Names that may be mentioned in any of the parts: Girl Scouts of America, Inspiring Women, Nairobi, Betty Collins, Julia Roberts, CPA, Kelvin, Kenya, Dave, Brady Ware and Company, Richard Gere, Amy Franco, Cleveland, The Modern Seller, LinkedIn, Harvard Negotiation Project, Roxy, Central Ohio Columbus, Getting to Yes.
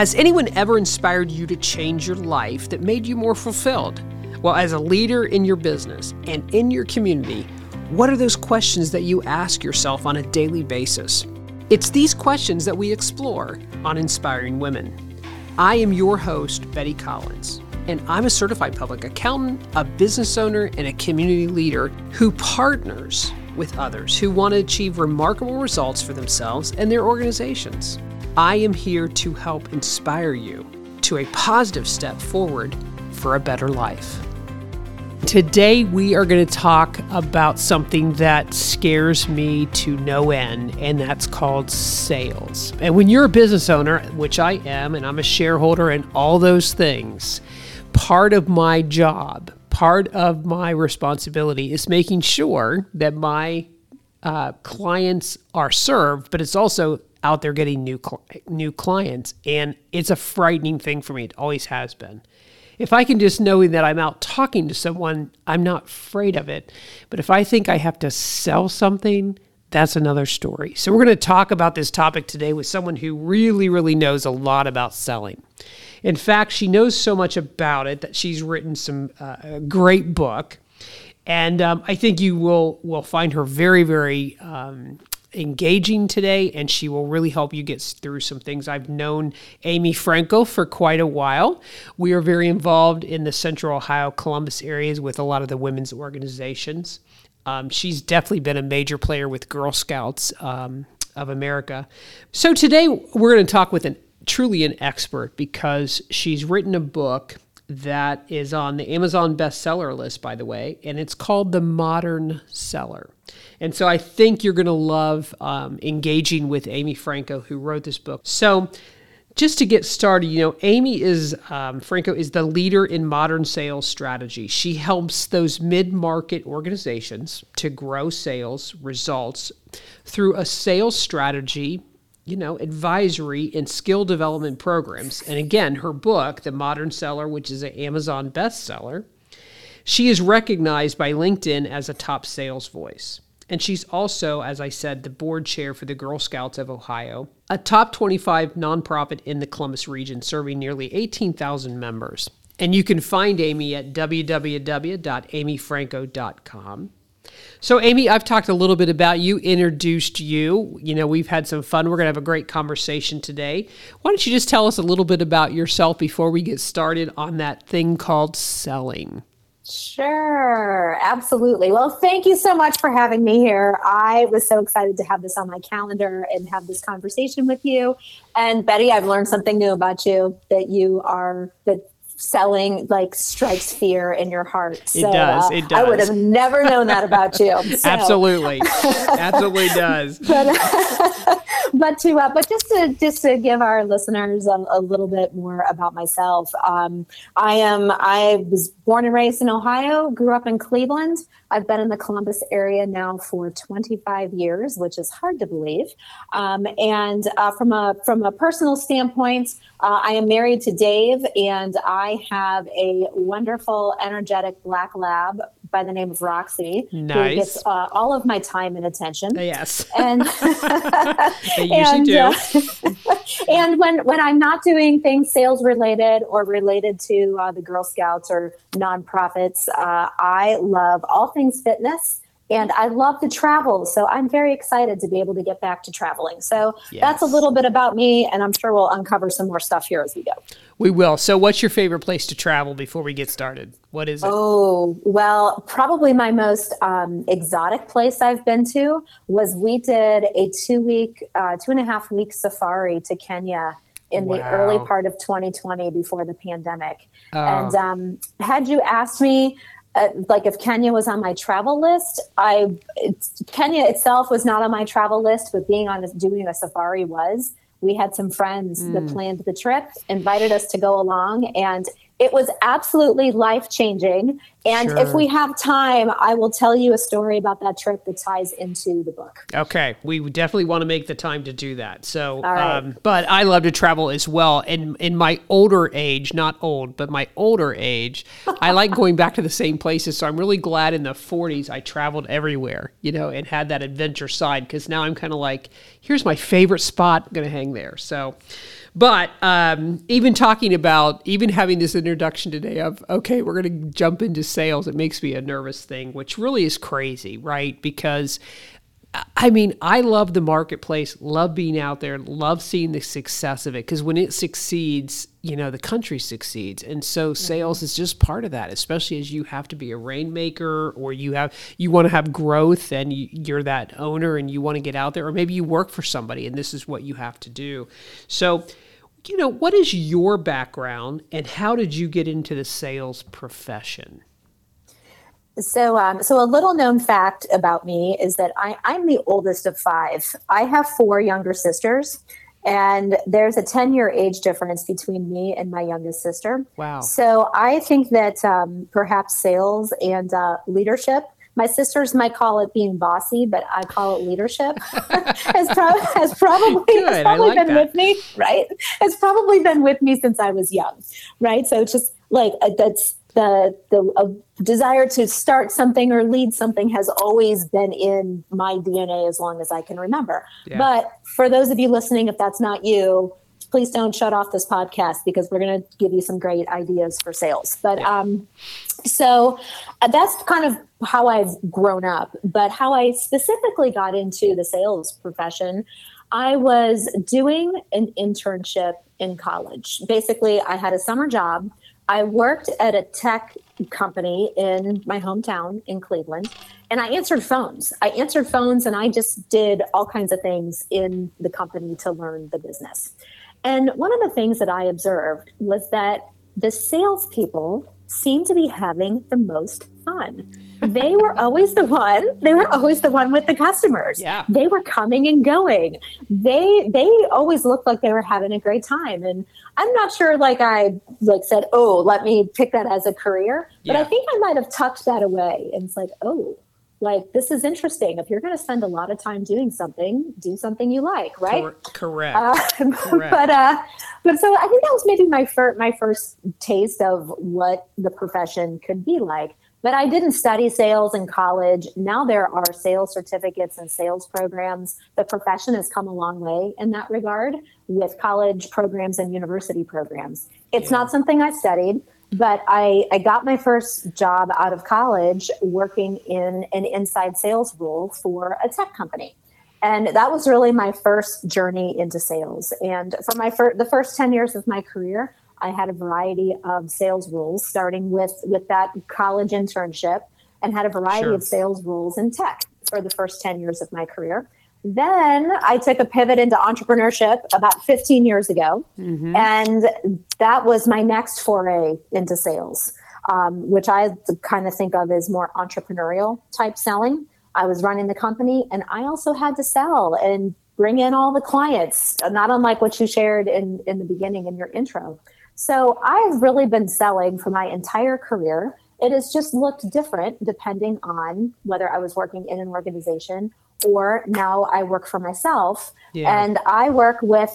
Has anyone ever inspired you to change your life that made you more fulfilled? Well, as a leader in your business and in your community, what are those questions that you ask yourself on a daily basis? It's these questions that we explore on Inspiring Women. I am your host, Betty Collins, and I'm a certified public accountant, a business owner, and a community leader who partners with others who want to achieve remarkable results for themselves and their organizations. I am here to help inspire you to a positive step forward for a better life. Today, we are going to talk about something that scares me to no end, and that's called sales. And when you're a business owner, which I am, and I'm a shareholder and all those things, part of my job, part of my responsibility is making sure that my clients are served, but it's also out there getting new clients. And it's a frightening thing for me. It always has been. If I can just know that I'm out talking to someone, I'm not afraid of it. But if I think I have to sell something, that's another story. So we're going to talk about this topic today with someone who really, really knows a lot about selling. In fact, she knows so much about it that she's written some a great book. And I think you will find her very, very engaging today, and she will really help you get through some things. I've known Amy Franco for quite a while. We are very involved in the Central Ohio Columbus areas with a lot of the women's organizations. She's definitely been a major player with Girl Scouts of America. So today we're going to talk with truly an expert, because she's written a book that is on the Amazon bestseller list, by the way, and it's called The Modern Seller. And so I think you're going to love engaging with Amy Franco, who wrote this book. So just to get started, Amy Franco is the leader in modern sales strategy. She helps those mid-market organizations to grow sales results through a sales strategy, advisory and skill development programs. And again, her book, The Modern Seller, which is an Amazon bestseller, she is recognized by LinkedIn as a top sales voice. And she's also, as I said, the board chair for the Girl Scouts of Ohio, a top 25 nonprofit in the Columbus region, serving nearly 18,000 members. And you can find Amy at www.amyfranco.com. So, Amy, I've talked a little bit about you, introduced you. We've had some fun. We're going to have a great conversation today. Why don't you just tell us a little bit about yourself before we get started on that thing called selling? Sure, absolutely. Well, thank you so much for having me here. I was so excited to have this on my calendar and have this conversation with you. And Betty, I've learned something new about you, that selling strikes fear in your heart. So, it does. It does. I would have never known that about you. So. Absolutely. Absolutely does. But just to give our listeners a little bit more about myself, I was born and raised in Ohio, grew up in Cleveland. I've been in the Columbus area now for 25 years, which is hard to believe. From a personal standpoint, I am married to Dave, and I have a wonderful, energetic black lab by the name of Roxy, nice, who gets all of my time and attention. Yes. And they usually do. And when I'm not doing things sales related or related to the Girl Scouts or nonprofits, I love all things fitness. And I love to travel, so I'm very excited to be able to get back to traveling. So yes, that's a little bit about me, and I'm sure we'll uncover some more stuff here as we go. We will. So what's your favorite place to travel before we get started? What is it? Oh, well, probably my most exotic place I've been to was we did a 2.5-week safari to Kenya in the early part of 2020 before the pandemic. And had you asked me, if Kenya was on my travel list, Kenya itself was not on my travel list, but doing a safari was. We had some friends that planned the trip, invited us to go along, and it was absolutely life-changing. And If we have time, I will tell you a story about that trip that ties into the book. Okay. We definitely want to make the time to do that. So, right. But I love to travel as well. And in my older age, I like going back to the same places. So I'm really glad in the 40s, I traveled everywhere, and had that adventure side. Because now I'm kind of here's my favorite spot. I'm going to hang there. So, But even talking about, even having this introduction today of, okay, we're going to jump into sales, it makes me a nervous thing, which really is crazy, right? Because, I mean, I love the marketplace, love being out there, love seeing the success of it. Because when it succeeds, you know, the country succeeds. And so sales is just part of that, especially as you have to be a rainmaker, or you want to have growth, and you're that owner and you want to get out there, or maybe you work for somebody and this is what you have to do. So, you know, what is your background and how did you get into the sales profession? So a little known fact about me is that I'm the oldest of five. I have four younger sisters, and there's a 10-year age difference between me and my youngest sister. Wow. So I think that perhaps sales and leadership, my sisters might call it being bossy, but I call it leadership, has probably like been that. With me, right? It's probably been with me since I was young, right? So it's just like, that's the desire to start something or lead something has always been in my DNA as long as I can remember. Yeah. But for those of you listening, if that's not you, please don't shut off this podcast, because we're going to give you some great ideas for sales. But so that's kind of how I've grown up. But how I specifically got into the sales profession, I was doing an internship in college. Basically, I had a summer job. I worked at a tech company in my hometown in Cleveland, and I answered phones, and I just did all kinds of things in the company to learn the business. And one of the things that I observed was that the salespeople seemed to be having the most fun. They were always the one with the customers. Yeah. They were coming and going. They always looked like they were having a great time. And I'm not sure I said, oh, let me pick that as a career. Yeah. But I think I might have tucked that away. And it's like, oh, like, this is interesting. If you're going to spend a lot of time doing something, do something you like, right? Correct. Correct. But so I think that was maybe my first taste of what the profession could be like. But I didn't study sales in college. Now there are sales certificates and sales programs. The profession has come a long way in that regard with college programs and university programs. It's not something I studied, but I got my first job out of college working in an inside sales role for a tech company. And that was really my first journey into sales. And for the first 10 years of my career, I had a variety of sales roles, starting with that college internship, and had a variety of sales roles in tech for the first 10 years of my career. Then I took a pivot into entrepreneurship about 15 years ago, and that was my next foray into sales, which I kind of think of as more entrepreneurial type selling. I was running the company, and I also had to sell and bring in all the clients, not unlike what you shared in the beginning in your intro. So I've really been selling for my entire career. It has just looked different depending on whether I was working in an organization or now I work for myself. Yeah. And I work with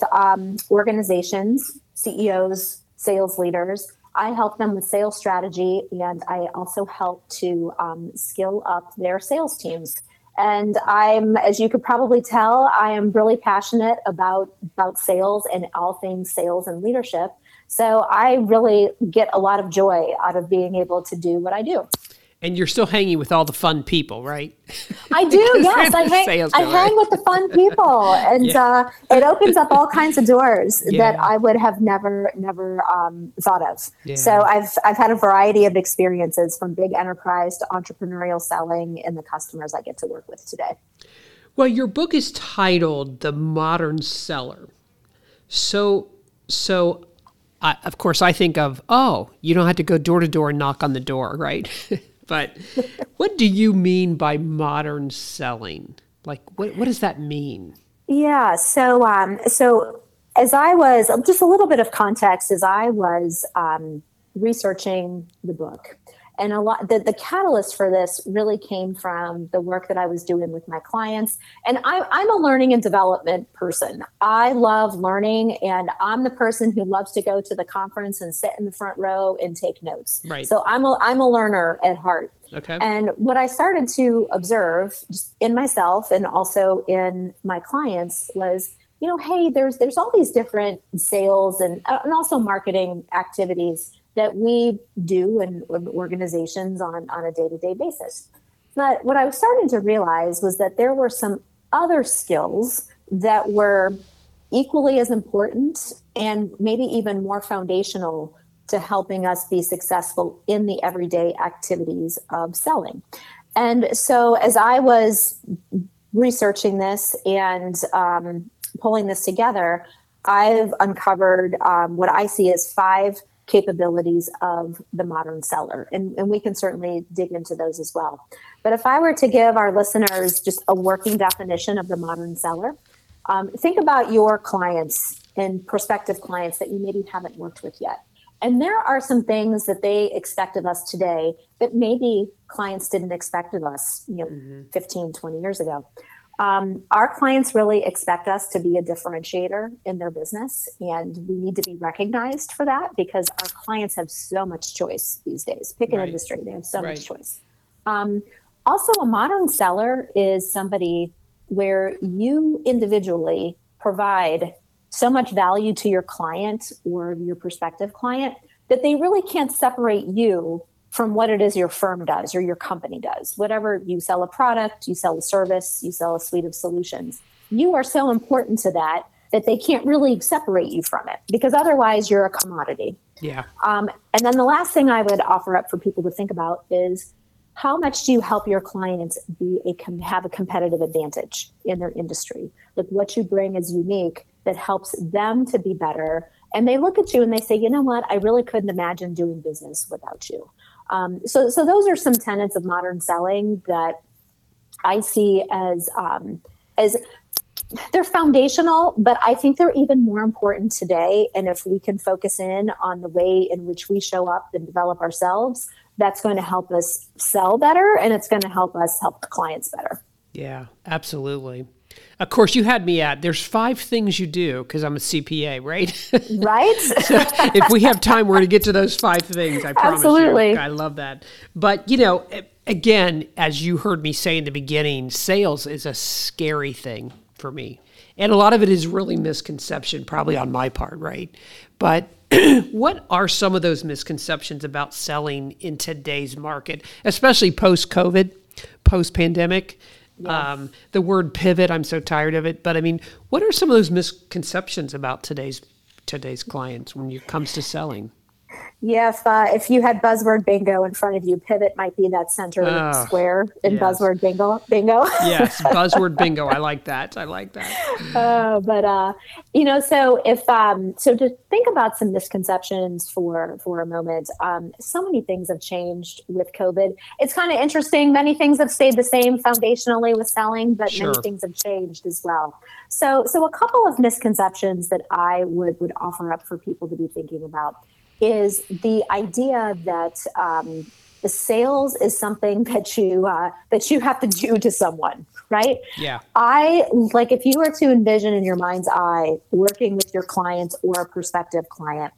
organizations, CEOs, sales leaders. I help them with sales strategy, and I also help to skill up their sales teams. And I'm, as you could probably tell, I am really passionate about sales and all things sales and leadership. So I really get a lot of joy out of being able to do what I do. And you're still hanging with all the fun people, right? I do, yes. I hang with the fun people. And it opens up all kinds of doors that I would have never thought of. Yeah. So I've had a variety of experiences, from big enterprise to entrepreneurial selling and the customers I get to work with today. Well, your book is titled The Modern Seller. So of course, I think of, you don't have to go door to door and knock on the door, right? But what do you mean by modern selling? Like, what does that mean? Yeah. So as I was, just a little bit of context, as I was researching the book, and the catalyst for this really came from the work that I was doing with my clients. And I'm a learning and development person. I love learning, and I'm the person who loves to go to the conference and sit in the front row and take notes. Right. So I'm a learner at heart. Okay. And what I started to observe in myself and also in my clients was, you know, hey, there's all these different sales and also marketing activities that we do in organizations on a day-to-day basis. But what I was starting to realize was that there were some other skills that were equally as important and maybe even more foundational to helping us be successful in the everyday activities of selling. And so as I was researching this and pulling this together, I've uncovered what I see as 5 capabilities of the modern seller. And we can certainly dig into those as well. But if I were to give our listeners just a working definition of the modern seller, think about your clients and prospective clients that you maybe haven't worked with yet. And there are some things that they expect of us today that maybe clients didn't expect of us, 15, 20 years ago. Our clients really expect us to be a differentiator in their business, and we need to be recognized for that because our clients have so much choice these days. Pick an industry, they have so much choice. Also, a modern seller is somebody where you individually provide so much value to your client or your prospective client that they really can't separate you from what it is your firm does or your company does. Whatever you sell, a product, you sell a service, you sell a suite of solutions, you are so important to that they can't really separate you from it, because otherwise you're a commodity. Yeah. And then the last thing I would offer up for people to think about is, how much do you help your clients have a competitive advantage in their industry? Like, what you bring is unique that helps them to be better. And they look at you and they say, you know what, I really couldn't imagine doing business without you. So those are some tenets of modern selling that I see as they're foundational, but I think they're even more important today. And if we can focus in on the way in which we show up and develop ourselves, that's going to help us sell better, and it's going to help us help the clients better. Yeah, absolutely. Of course, you had me at, there's 5 things you do, because I'm a CPA, right? Right. So if we have time, we're going to get to those 5 things, I promise. Absolutely. You. I love that. But, again, as you heard me say in the beginning, sales is a scary thing for me. And a lot of it is really misconception, probably on my part, right? But what are some of those misconceptions about selling in today's market, especially post-COVID, post-pandemic? Yes. The word pivot, I'm so tired of it. But what are some of those misconceptions about today's clients when it comes to selling? Yeah, if you had buzzword bingo in front of you, pivot might be that center square in buzzword bingo. Yes, buzzword bingo. I like that. So to think about some misconceptions for a moment, so many things have changed with COVID. It's kind of interesting. Many things have stayed the same foundationally with selling, but many things have changed as well. So a couple of misconceptions that I would offer up for people to be thinking about is the idea that the sales is something that you have to do to someone, right? Yeah. If you were to envision in your mind's eye working with your clients or a prospective client,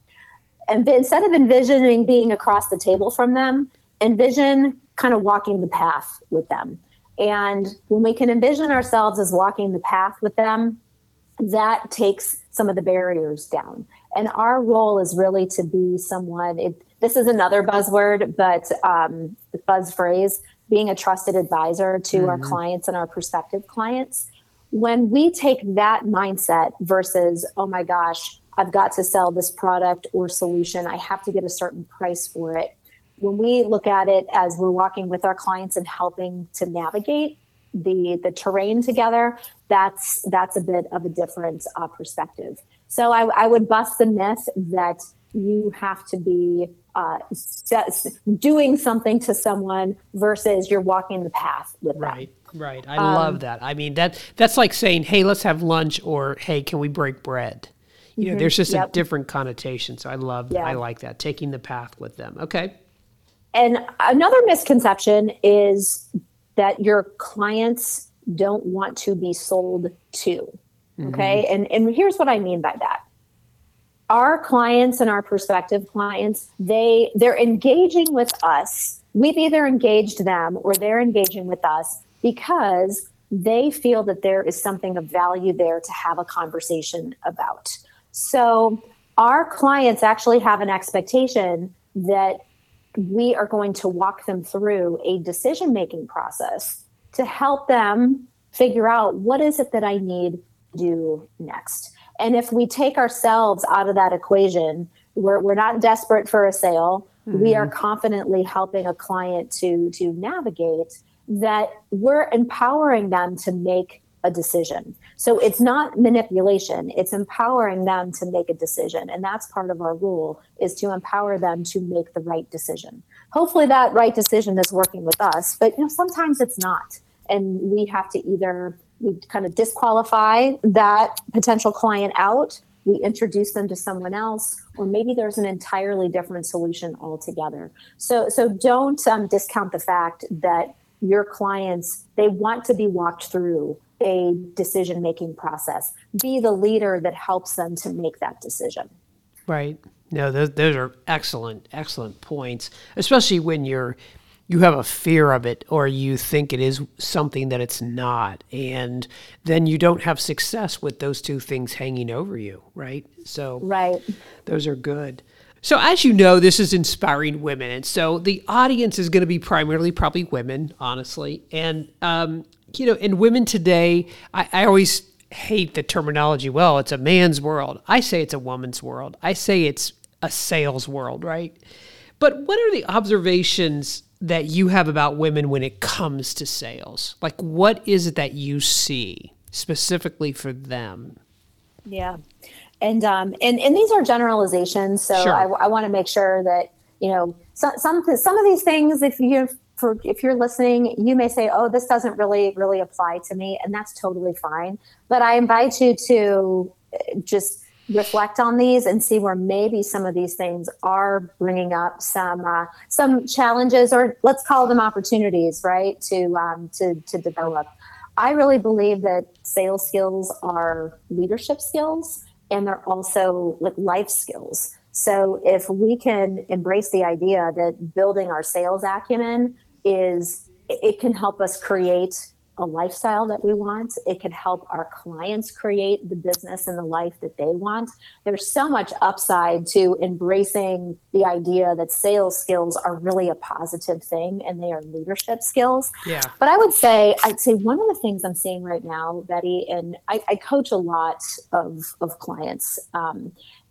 and instead of envisioning being across the table from them, envision kind of walking the path with them. And when we can envision ourselves as walking the path with them, that takes some of the barriers down. And our role is really to be someone, this is another buzzword, but the buzz phrase, being a trusted advisor to our clients and our prospective clients. When we take that mindset versus, oh my gosh, I've got to sell this product or solution, I have to get a certain price for it. When we look at it as we're walking with our clients and helping to navigate the terrain together, that's a bit of a different perspective. So I would bust the myth that you have to be doing something to someone versus you're walking the path with them. Right. I love that. That's like saying, hey, let's have lunch, or hey, can we break bread? There's just a different connotation. So I love that. I like that, taking the path with them. Okay. And another misconception is that your clients don't want to be sold to. Okay. And here's what I mean by that. Our clients and our prospective clients, they're engaging with us. We've either engaged them or they're engaging with us because they feel that there is something of value there to have a conversation about. So our clients actually have an expectation that we are going to walk them through a decision-making process to help them figure out what is it that I need to do next. And if we take ourselves out of that equation, we're not desperate for a sale. Mm-hmm. We are confidently helping a client to navigate that. We're empowering them to make a decision. So it's not manipulation. It's empowering them to make a decision. And that's part of our rule, is to empower them to make the right decision. Hopefully that right decision is working with us, but sometimes it's not. And we have to either kind of disqualify that potential client out, we introduce them to someone else, or maybe there's an entirely different solution altogether. So don't discount the fact that your clients, they want to be walked through a decision-making process. Be the leader that helps them to make that decision. Right. No, those are excellent, excellent points, especially when you have a fear of it, or you think it is something that it's not. And then you don't have success with those two things hanging over you, right? So right. Those are good. So as you know, this is Inspiring Women. And so the audience is going to be primarily probably women, honestly. And, and women today, I always hate the terminology, well, it's a man's world. I say it's a woman's world. I say it's a sales world, right? But what are the observations that you have about women when it comes to sales? Like, what is it that you see specifically for them? Yeah. And these are generalizations, so sure. I want to make sure that some of these things. If you're listening, you may say, "Oh, this doesn't really apply to me," and that's totally fine. But I invite you to just reflect on these and see where maybe some of these things are bringing up some challenges, or let's call them opportunities, right? To develop. I really believe that sales skills are leadership skills. And they're also like life skills. So if we can embrace the idea that building our sales acumen it can help us create a lifestyle that we want. It can help our clients create the business and the life that they want. There's so much upside to embracing the idea that sales skills are really a positive thing, and they are leadership skills. Yeah. But I'd say one of the things I'm seeing right now, Betty, and I coach a lot of clients.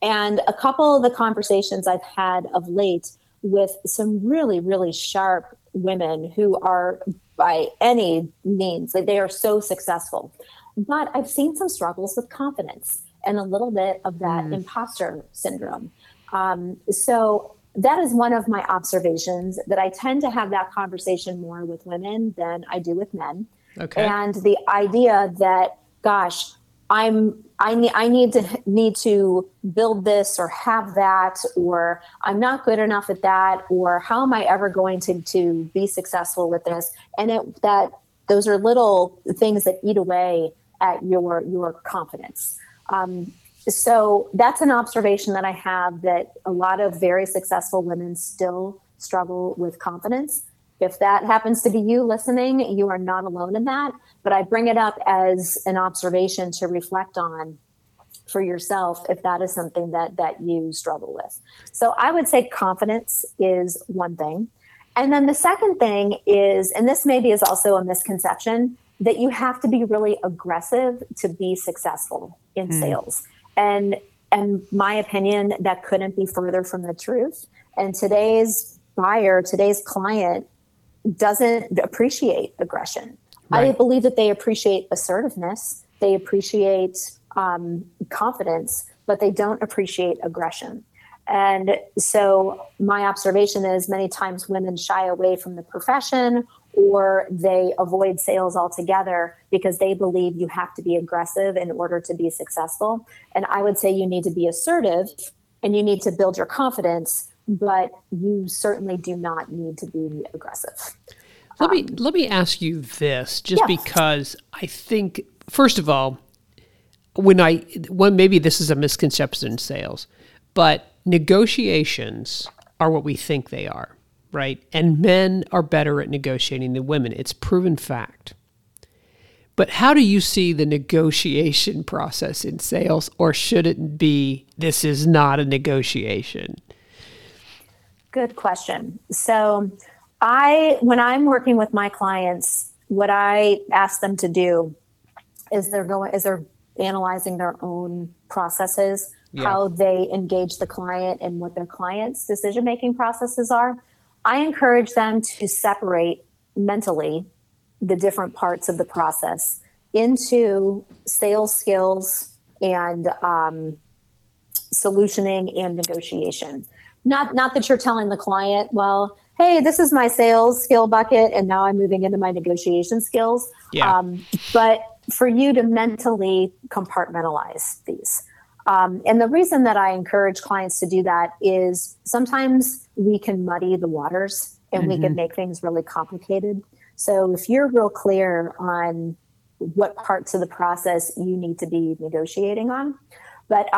And a couple of the conversations I've had of late with some really, really sharp women who are by any means, like they are so successful, but I've seen some struggles with confidence and a little bit of that imposter syndrome. So that is one of my observations, that I tend to have that conversation more with women than I do with men. Okay. And the idea that, gosh, I need to build this or have that, or I'm not good enough at that, or how am I ever going to be successful with this? And those are little things that eat away at your confidence. So that's an observation that I have, that a lot of very successful women still struggle with confidence. If that happens to be you listening, you are not alone in that. But I bring it up as an observation to reflect on for yourself if that is something that you struggle with. So I would say confidence is one thing. And then the second thing is, and this maybe is also a misconception, that you have to be really aggressive to be successful in sales. And my opinion, that couldn't be further from the truth. And today's buyer, today's client, doesn't appreciate aggression. Right. I believe that they appreciate assertiveness, they appreciate confidence, but they don't appreciate aggression. And so my observation is many times women shy away from the profession, or they avoid sales altogether because they believe you have to be aggressive in order to be successful. And I would say you need to be assertive and you need to build your confidence, but you certainly do not need to be aggressive. Let me ask you this, just because I think, first of all, maybe this is a misconception in sales, but negotiations are what we think they are, right? And men are better at negotiating than women. It's proven fact. But how do you see the negotiation process in sales, or should it be, this is not a negotiation? Good question. So when I'm working with my clients, what I ask them to do is they're analyzing their own processes, how they engage the client and what their client's decision-making processes are. I encourage them to separate mentally the different parts of the process into sales skills and solutioning and negotiation. Not that you're telling the client, well, hey, this is my sales skill bucket, and now I'm moving into my negotiation skills. Yeah. But for you to mentally compartmentalize these. And the reason that I encourage clients to do that is sometimes we can muddy the waters and we can make things really complicated. So if you're real clear on what parts of the process you need to be negotiating on, but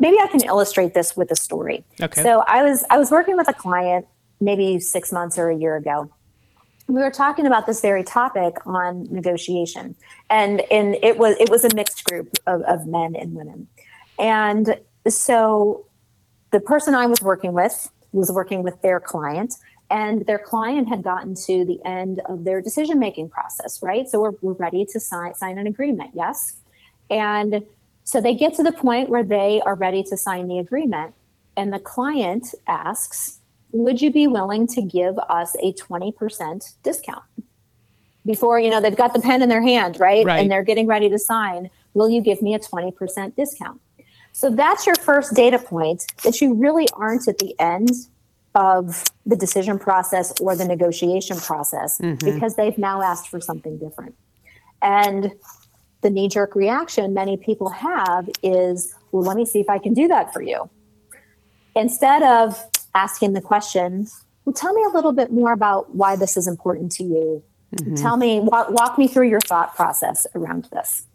maybe I can illustrate this with a story. Okay. So I was working with a client maybe 6 months or a year ago. We were talking about this very topic on negotiation, and it was a mixed group of men and women. And so the person I was working with their client, and their client had gotten to the end of their decision-making process, right? So we're ready to sign an agreement, yes? And so they get to the point where they are ready to sign the agreement. And the client asks, would you be willing to give us a 20% discount? Before, they've got the pen in their hand, right? And they're getting ready to sign. Will you give me a 20% discount? So that's your first data point that you really aren't at the end of the decision process or the negotiation process, because they've now asked for something different. And the knee-jerk reaction many people have is, well, let me see if I can do that for you. Instead of asking the question, well, tell me a little bit more about why this is important to you. Tell me, walk me through your thought process around this.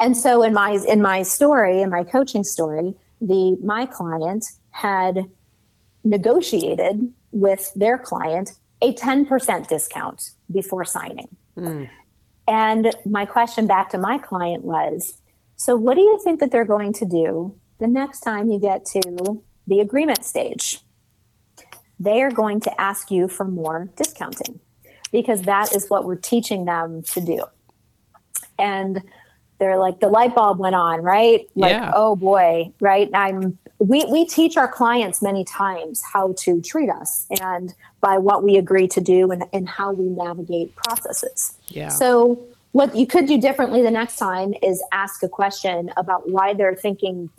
And so in my coaching story, my client had negotiated with their client a 10% discount before signing. And my question back to my client was, so what do you think that they're going to do the next time you get to the agreement stage? They are going to ask you for more discounting, because that is what we're teaching them to do. And they're like, the light bulb went on, right? Like, oh boy, right? We teach our clients many times how to treat us and by what we agree to do and how we navigate processes. Yeah. So what you could do differently the next time is ask a question about why they're thinking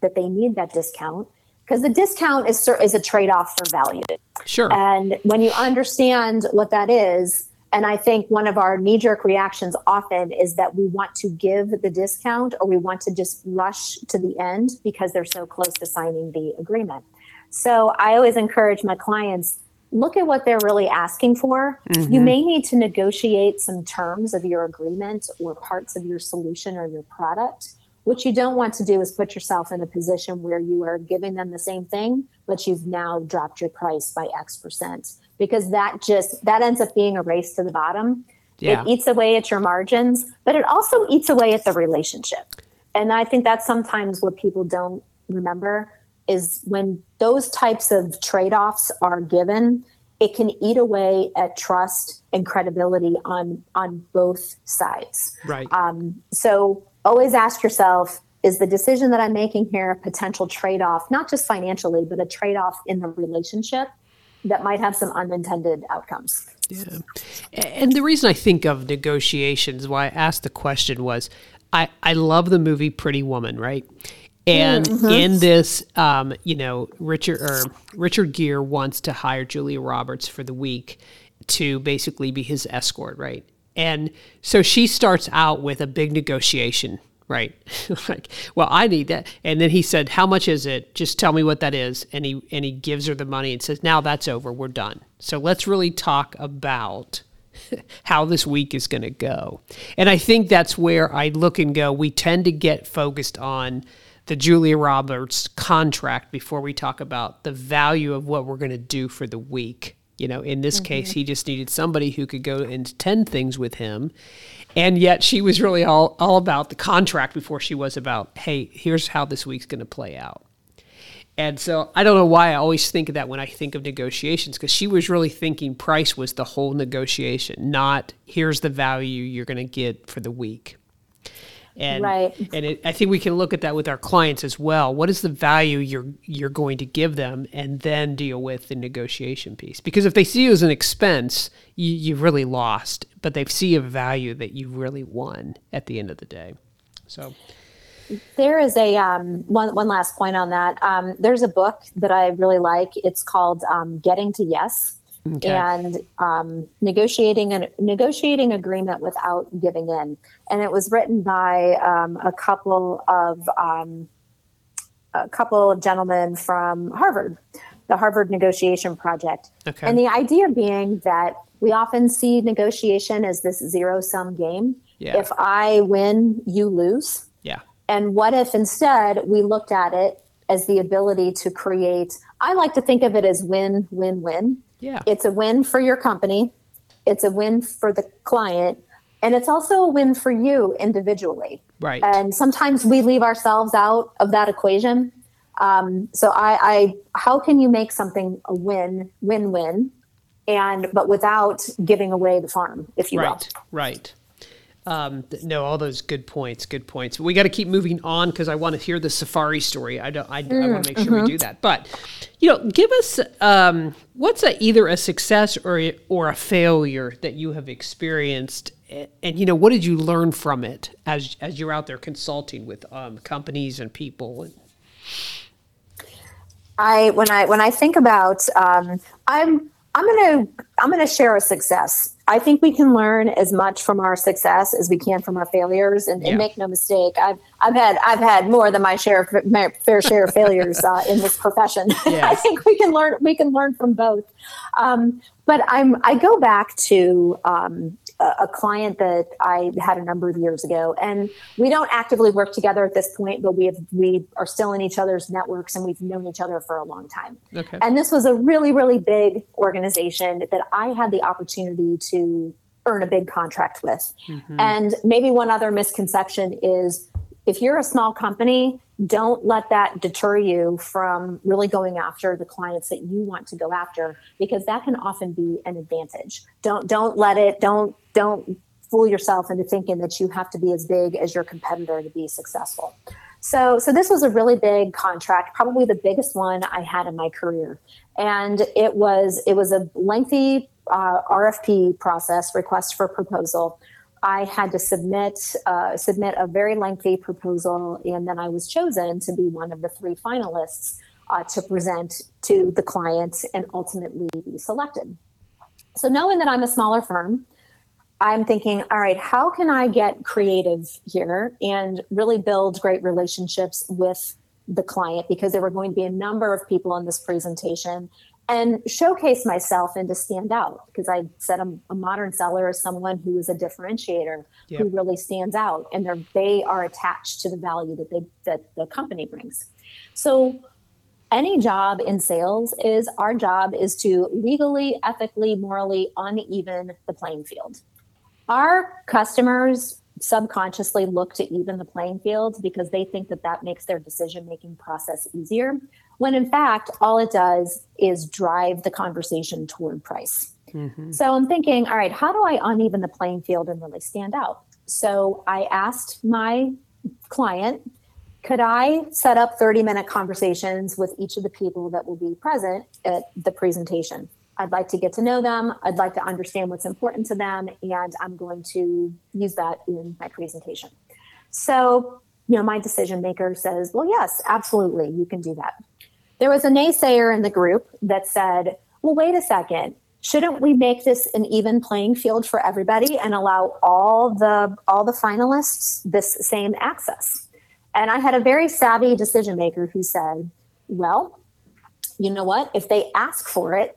that they need that discount, because the discount is a trade-off for value. Sure. And when you understand what that is, and I think one of our knee-jerk reactions often is that we want to give the discount, or we want to just rush to the end because they're so close to signing the agreement. So I always encourage my clients, look at what they're really asking for. You may need to negotiate some terms of your agreement or parts of your solution or your product. What you don't want to do is put yourself in a position where you are giving them the same thing, but you've now dropped your price by X percent, because that ends up being a race to the bottom. Yeah. It eats away at your margins, but it also eats away at the relationship. And I think that's sometimes what people don't remember, is when those types of trade-offs are given, it can eat away at trust and credibility on both sides. Right. So always ask yourself, is the decision that I'm making here a potential trade-off, not just financially, but a trade-off in the relationship that might have some unintended outcomes? Yeah. And the reason I think of negotiations, why I asked the question, was I love the movie Pretty Woman, right? And in this, Richard Gere wants to hire Julia Roberts for the week to basically be his escort, right? And so she starts out with a big negotiation, right? Like, well, I need that. And then he said, how much is it? Just tell me what that is. And he gives her the money and says, now that's over. We're done. So let's really talk about how this week is going to go. And I think that's where I look and go, we tend to get focused on the Julia Roberts contract before we talk about the value of what we're going to do for the week. In this case, he just needed somebody who could go and 10 things with him. And yet she was really all about the contract before she was about, hey, here's how this week's going to play out. And so I don't know why I always think of that when I think of negotiations, because she was really thinking price was the whole negotiation, not here's the value you're going to get for the week. And, I think we can look at that with our clients as well. What is the value you're going to give them, and then deal with the negotiation piece? Because if they see you as an expense, you've really lost, but they see a value that you really won at the end of the day. So there is a one last point on that. There's a book that I really like. It's called Getting to Yes. Okay. And negotiating agreement without giving in. And it was written by a couple of gentlemen from Harvard, the Harvard Negotiation Project. Okay. And the idea being that we often see negotiation as this zero-sum game. Yeah. If I win, you lose. Yeah. And what if instead we looked at it as the ability to create, I like to think of it as win, win, win. Yeah. It's a win for your company. It's a win for the client. And it's also a win for you individually. Right. And sometimes we leave ourselves out of that equation. So how can you make something a win, win, win, but without giving away the farm, if you will. Right. No, all those good points, We got to keep moving on because I want to hear the safari story. I want to make sure we do that. But, give us what's either a success or a failure that you have experienced, and what did you learn from it as you're out there consulting with companies and people? When I think about I'm going to share a success. I think we can learn as much from our success as we can from our failures, and make no mistake, I've had more than my fair share of failures in this profession. Yes. I think we can learn from both. But I go back to a client that I had a number of years ago, and we don't actively work together at this point, but we are still in each other's networks, and we've known each other for a long time. Okay. And this was a really, really big organization that I had the opportunity to earn a big contract with. Mm-hmm. And maybe one other misconception is, if you're a small company, don't let that deter you from really going after the clients that you want to go after, because that can often be an advantage. Don't fool yourself into thinking that you have to be as big as your competitor to be successful. So this was a really big contract, probably the biggest one I had in my career. And it was a lengthy RFP process, request for proposal. I had to submit a very lengthy proposal, and then I was chosen to be one of the three finalists to present to the client and ultimately be selected. So knowing that I'm a smaller firm, I'm thinking, all right, how can I get creative here and really build great relationships with the client, because there were going to be a number of people in this presentation, and showcase myself and to stand out, because I said a modern seller is someone who is a differentiator, yep, who really stands out, and they are attached to the value that the company brings. So any job in sales is, our job is to legally, ethically, morally uneven the playing field. Our customers subconsciously look to even the playing field because they think that makes their decision-making process easier, when in fact, all it does is drive the conversation toward price. Mm-hmm. So I'm thinking, all right, how do I uneven the playing field and really stand out? So I asked my client, could I set up 30-minute conversations with each of the people that will be present at the presentation? I'd like to get to know them. I'd like to understand what's important to them. And I'm going to use that in my presentation. So, my decision maker says, well, yes, absolutely, you can do that. There was a naysayer in the group that said, well, wait a second, shouldn't we make this an even playing field for everybody and allow all the finalists this same access? And I had a very savvy decision maker who said, well, you know what? If they ask for it,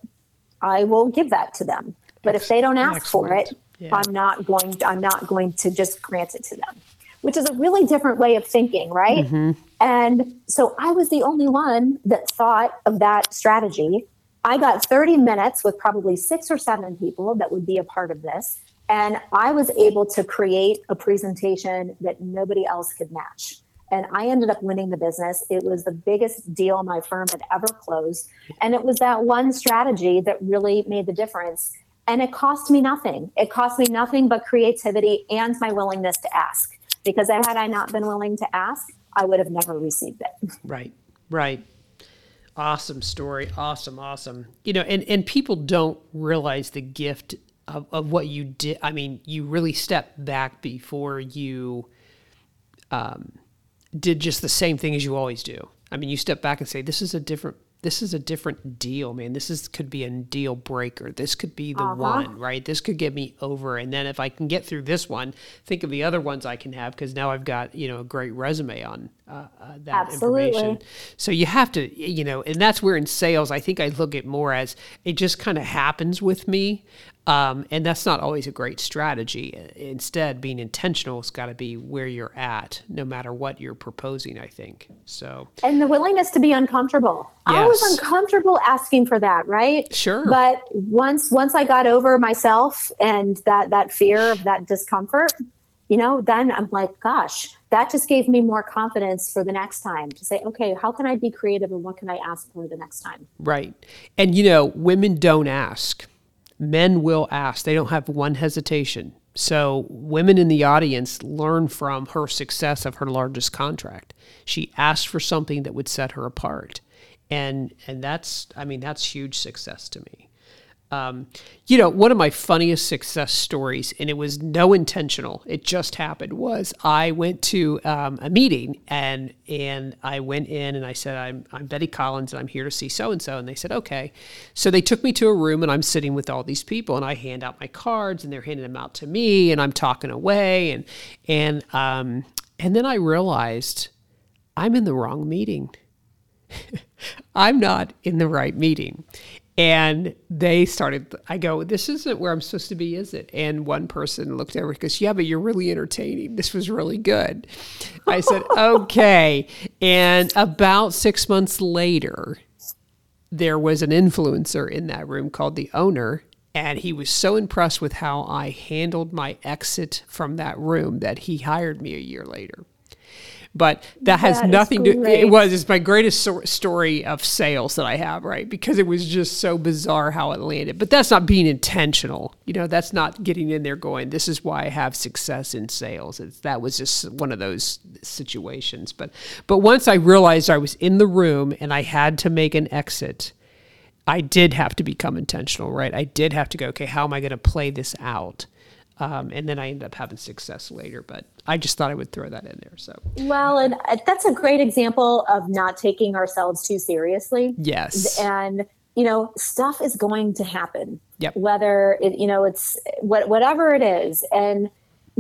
I will give that to them. But if they don't ask for it, yeah, I'm not going to just grant it to them, which is a really different way of thinking, right? Mm-hmm. And so I was the only one that thought of that strategy. I got 30 minutes with probably 6 or 7 people that would be a part of this. And I was able to create a presentation that nobody else could match. And I ended up winning the business. It was the biggest deal my firm had ever closed. And it was that one strategy that really made the difference. And it cost me nothing. It cost me nothing but creativity and my willingness to ask. Because had I not been willing to ask, I would have never received it. Right, right. Awesome story. Awesome, awesome. You know, and people don't realize the gift of what you did. I mean, you really stepped back before you did just the same thing as you always do. I mean, you step back and say, this is a different deal, man. This could be a deal breaker. This could be the one, right? This could get me over. And then if I can get through this one, think of the other ones I can have, because now I've got, you know, a great resume on that Absolutely. Information. So you have to, you know, and that's where in sales, I think I look at more as it just kind of happens with me. And that's not always a great strategy. Instead, being intentional has got to be where you're at, no matter what you're proposing, I think. So. And the willingness to be uncomfortable. Yes. I was uncomfortable asking for that, right? Sure. But once I got over myself and that fear of that discomfort, you know, then I'm like, gosh, that just gave me more confidence for the next time to say, okay, how can I be creative and what can I ask for the next time? Right. And, you know, women don't ask. Men will ask. They don't have one hesitation. So women in the audience learn from her success of her largest contract. She asked for something that would set her apart. And that's, I mean, that's huge success to me. You know, one of my funniest success stories, and it was no intentional, it just happened, was I went to a meeting and I went in and I said, I'm Betty Collins and I'm here to see so-and-so. And they said, okay. So they took me to a room and I'm sitting with all these people and I hand out my cards and they're handing them out to me and I'm talking away. And then I realized I'm in the wrong meeting. I'm not in the right meeting. And they started, I go, this isn't where I'm supposed to be, is it? And one person looked over and goes, yeah, but you're really entertaining. This was really good. I said, okay. And about 6 months later, there was an influencer in that room called the owner. And he was so impressed with how I handled my exit from that room that he hired me a year later. But that has nothing to do, it's my greatest story of sales that I have, right? Because it was just so bizarre how it landed. But that's not being intentional. You know, that's not getting in there going, this is why I have success in sales. That was just one of those situations. But once I realized I was in the room and I had to make an exit, I did have to become intentional, right? I did have to go, okay, how am I going to play this out? And then I ended up having success later, but I just thought I would throw that in there. So, well, and that's a great example of not taking ourselves too seriously. Yes. And, you know, stuff is going to happen. Yep. Whether it, you know, it's whatever it is. And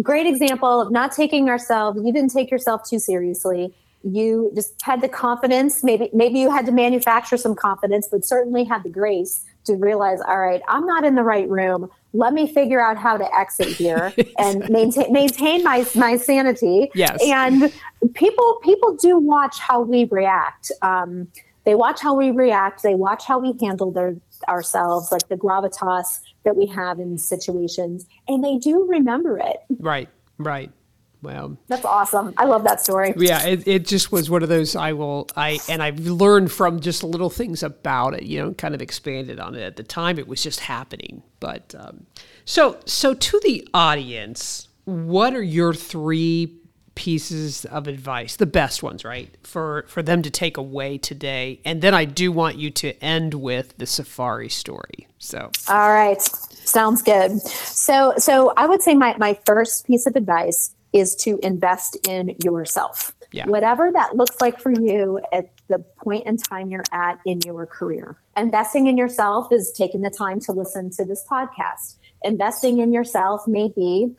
great example of not taking ourselves, you didn't take yourself too seriously. You just had the confidence. Maybe you had to manufacture some confidence, but certainly had the grace to realize, all right, I'm not in the right room. Let me figure out how to exit here and maintain my sanity. Yes. And people do watch how we react. They watch how we react. They watch how we handle ourselves, like the gravitas that we have in situations, and they do remember it. Right. Right. Wow. That's awesome. I love that story. Yeah, it just was one of those I've learned from just little things about it, you know, kind of expanded on it. At the time, it was just happening. But so to the audience, what are your three pieces of advice, the best ones, right, for them to take away today? And then I do want you to end with the safari story. So, all right. Sounds good. So I would say my first piece of advice is to invest in yourself. Yeah. Whatever that looks like for you at the point in time you're at in your career. Investing in yourself is taking the time to listen to this podcast. Investing in yourself may be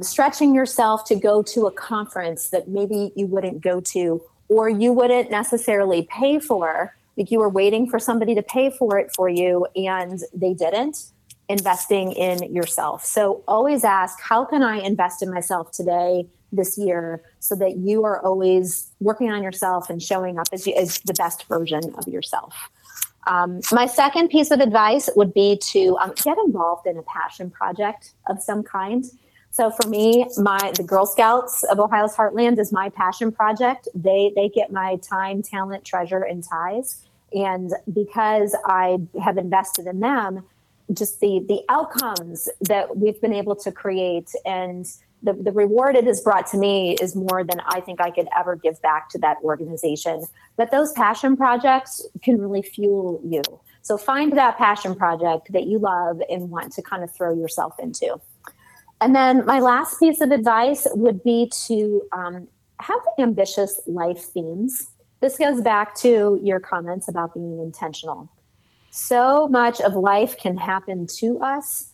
stretching yourself to go to a conference that maybe you wouldn't go to or you wouldn't necessarily pay for. Like you were waiting for somebody to pay for it for you and they didn't. Investing in yourself. So always ask, how can I invest in myself today, this year, so that you are always working on yourself and showing up as the best version of yourself. My second piece of advice would be to get involved in a passion project of some kind. So for me, the Girl Scouts of Ohio's Heartland is my passion project. They get my time, talent, treasure, and ties. And because I have invested in them, just the outcomes that we've been able to create and the reward it has brought to me is more than I think I could ever give back to that organization. But those passion projects can really fuel you. So find that passion project that you love and want to kind of throw yourself into. And then my last piece of advice would be to have ambitious life themes. This goes back to your comments about being intentional. So much of life can happen to us.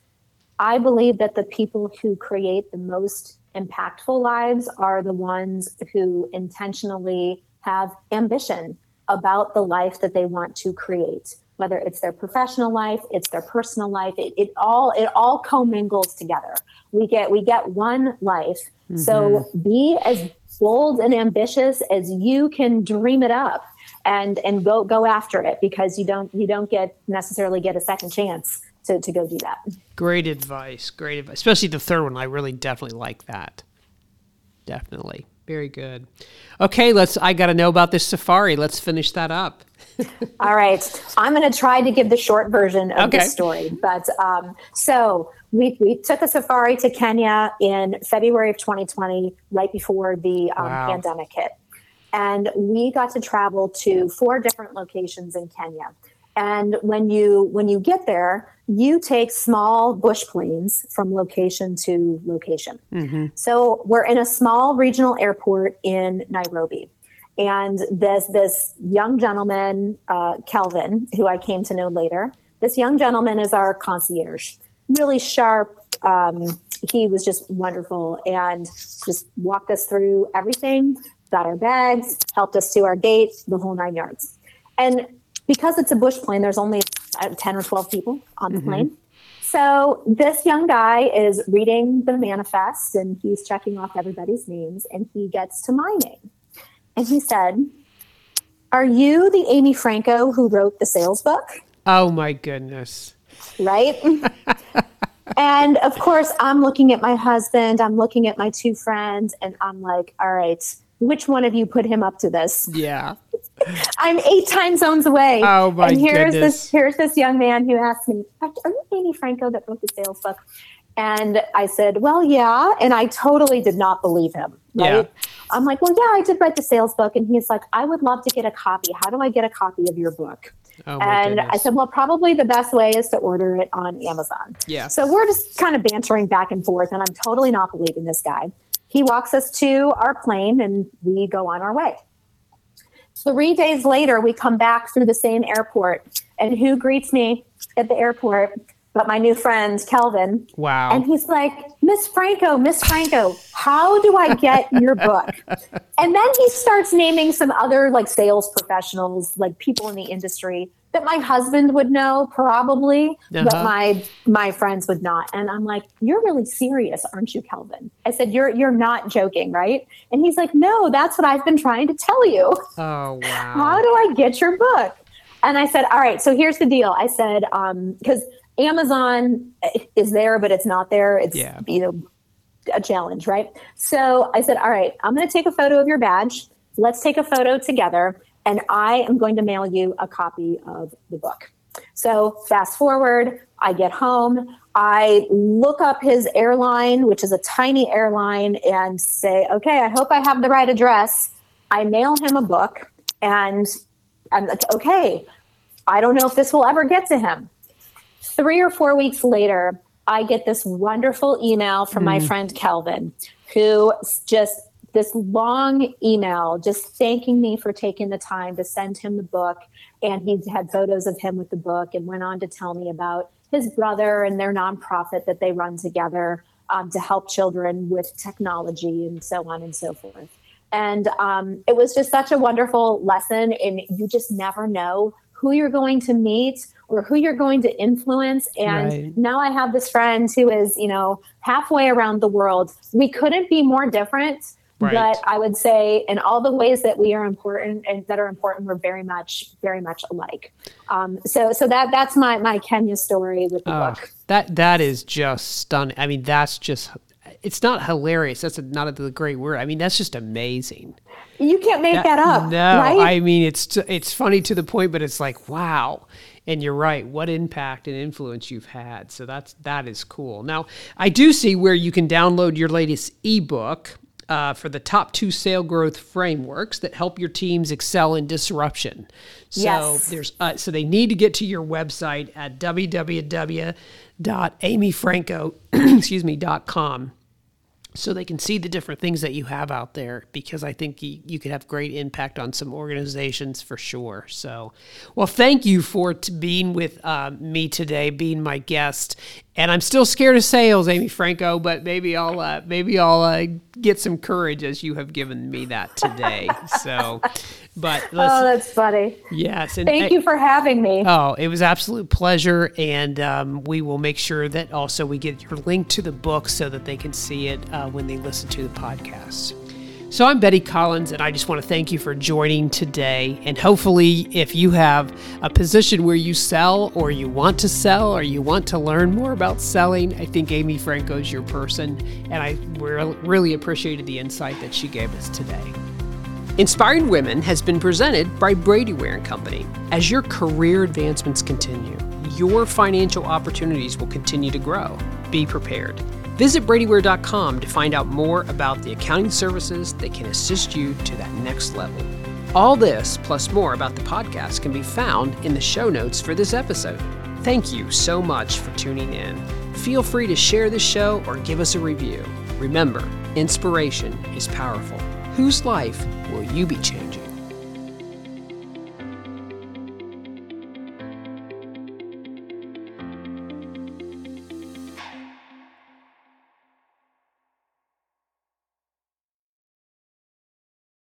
I believe that the people who create the most impactful lives are the ones who intentionally have ambition about the life that they want to create, whether it's their professional life, it's their personal life, it all commingles together. We get one life. Mm-hmm. So be as bold and ambitious as you can dream it up and go after it, because you don't necessarily get a second chance to go do that. Great advice. Especially the third one. I really definitely like that. Definitely. Very good. Okay, I got to know about this safari. Let's finish that up. All right. I'm going to try to give the short version of this story. But so we took a safari to Kenya in February of 2020, right before the pandemic hit. And we got to travel to 4 different locations in Kenya. And when you get there, you take small bush planes from location to location. Mm-hmm. So we're in a small regional airport in Nairobi. And this young gentleman, Kelvin, who I came to know later, this young gentleman is our concierge. Really sharp. He was just wonderful and just walked us through everything, got our bags, helped us to our gate, the whole 9 yards. And because it's a bush plane, there's only 10 or 12 people on the mm-hmm. plane. So this young guy is reading the manifest and he's checking off everybody's names, and he gets to my name. And he said, "Are you the Amy Franco who wrote the sales book?" Oh my goodness. Right? And of course, I'm looking at my husband, I'm looking at my 2 friends, and I'm like, all right, which one of you put him up to this? Yeah. I'm 8 time zones away. Oh my goodness. And here's this young man who asked me, "Are you Amy Franco that wrote the sales book?" And I said, "Well, yeah." And I totally did not believe him. Right? Yeah. I'm like, "Well, yeah, I did write the sales book." And he's like, "I would love to get a copy. How do I get a copy of your book?" Oh my goodness. I said, "Well, probably the best way is to order it on Amazon." Yeah. So we're just kind of bantering back and forth, and I'm totally not believing this guy. He walks us to our plane and we go on our way. 3 days later, we come back through the same airport, and who greets me at the airport but my new friend, Kelvin. Wow. And he's like, Miss Franco, how do I get your book?" And then he starts naming some other sales professionals, people in the industry that my husband would know probably, uh-huh. but my friends would not. And I'm like, "You're really serious, aren't you, Kelvin?" I said, you're not joking, right?" And he's like, "No, that's what I've been trying to tell you." Oh, wow. "How do I get your book?" And I said, "All right, so here's the deal." I said, because Amazon is there, but it's not there. It's a challenge, right? So I said, "All right, I'm going to take a photo of your badge. Let's take a photo together. And I am going to mail you a copy of the book." So fast forward, I get home, I look up his airline, which is a tiny airline, and say, "Okay, I hope I have the right address." I mail him a book, and I'm like, "Okay, I don't know if this will ever get to him." 3 or 4 weeks later, I get this wonderful email from my friend Kelvin, who just this long email just thanking me for taking the time to send him the book. And he had photos of him with the book and went on to tell me about his brother and their nonprofit that they run together to help children with technology and so on and so forth. And it was just such a wonderful lesson. And you just never know who you're going to meet or who you're going to influence. And Now I have this friend who is, halfway around the world. We couldn't be more different. Right. But I would say in all the ways that we are important and that are important, we're very much alike. So that's my Kenya story with the book. That is just stunning. I mean, that's just, it's not hilarious. That's not a great word. I mean, that's just amazing. You can't make that up. No, right? I mean, it's funny to the point, but it's like, wow. And you're right. What impact and influence you've had. So that is cool. Now, I do see where you can download your latest ebook for the top 2 sale growth frameworks that help your teams excel in disruption. So yes. So they need to get to your website at www.amyfranco.com so they can see the different things that you have out there, because I think you could have great impact on some organizations for sure. So, well, thank you for being with me today, being my guest. And I'm still scared of sales, Amy Franco, but maybe I'll get some courage as you have given me that today. So, but that's funny. Yes, and thank you for having me. Oh, it was absolute pleasure, and we will make sure that also we get your link to the book so that they can see it when they listen to the podcast. So I'm Betty Collins, and I just want to thank you for joining today. And hopefully if you have a position where you sell, or you want to sell, or you want to learn more about selling, I think Amy Franco is your person. And I really appreciated the insight that she gave us today. Inspiring Women has been presented by Brady Ware and Company. As your career advancements continue, your financial opportunities will continue to grow. Be prepared. Visit BradyWare.com to find out more about the accounting services that can assist you to that next level. All this, plus more about the podcast, can be found in the show notes for this episode. Thank you so much for tuning in. Feel free to share this show or give us a review. Remember, inspiration is powerful. Whose life will you be changing?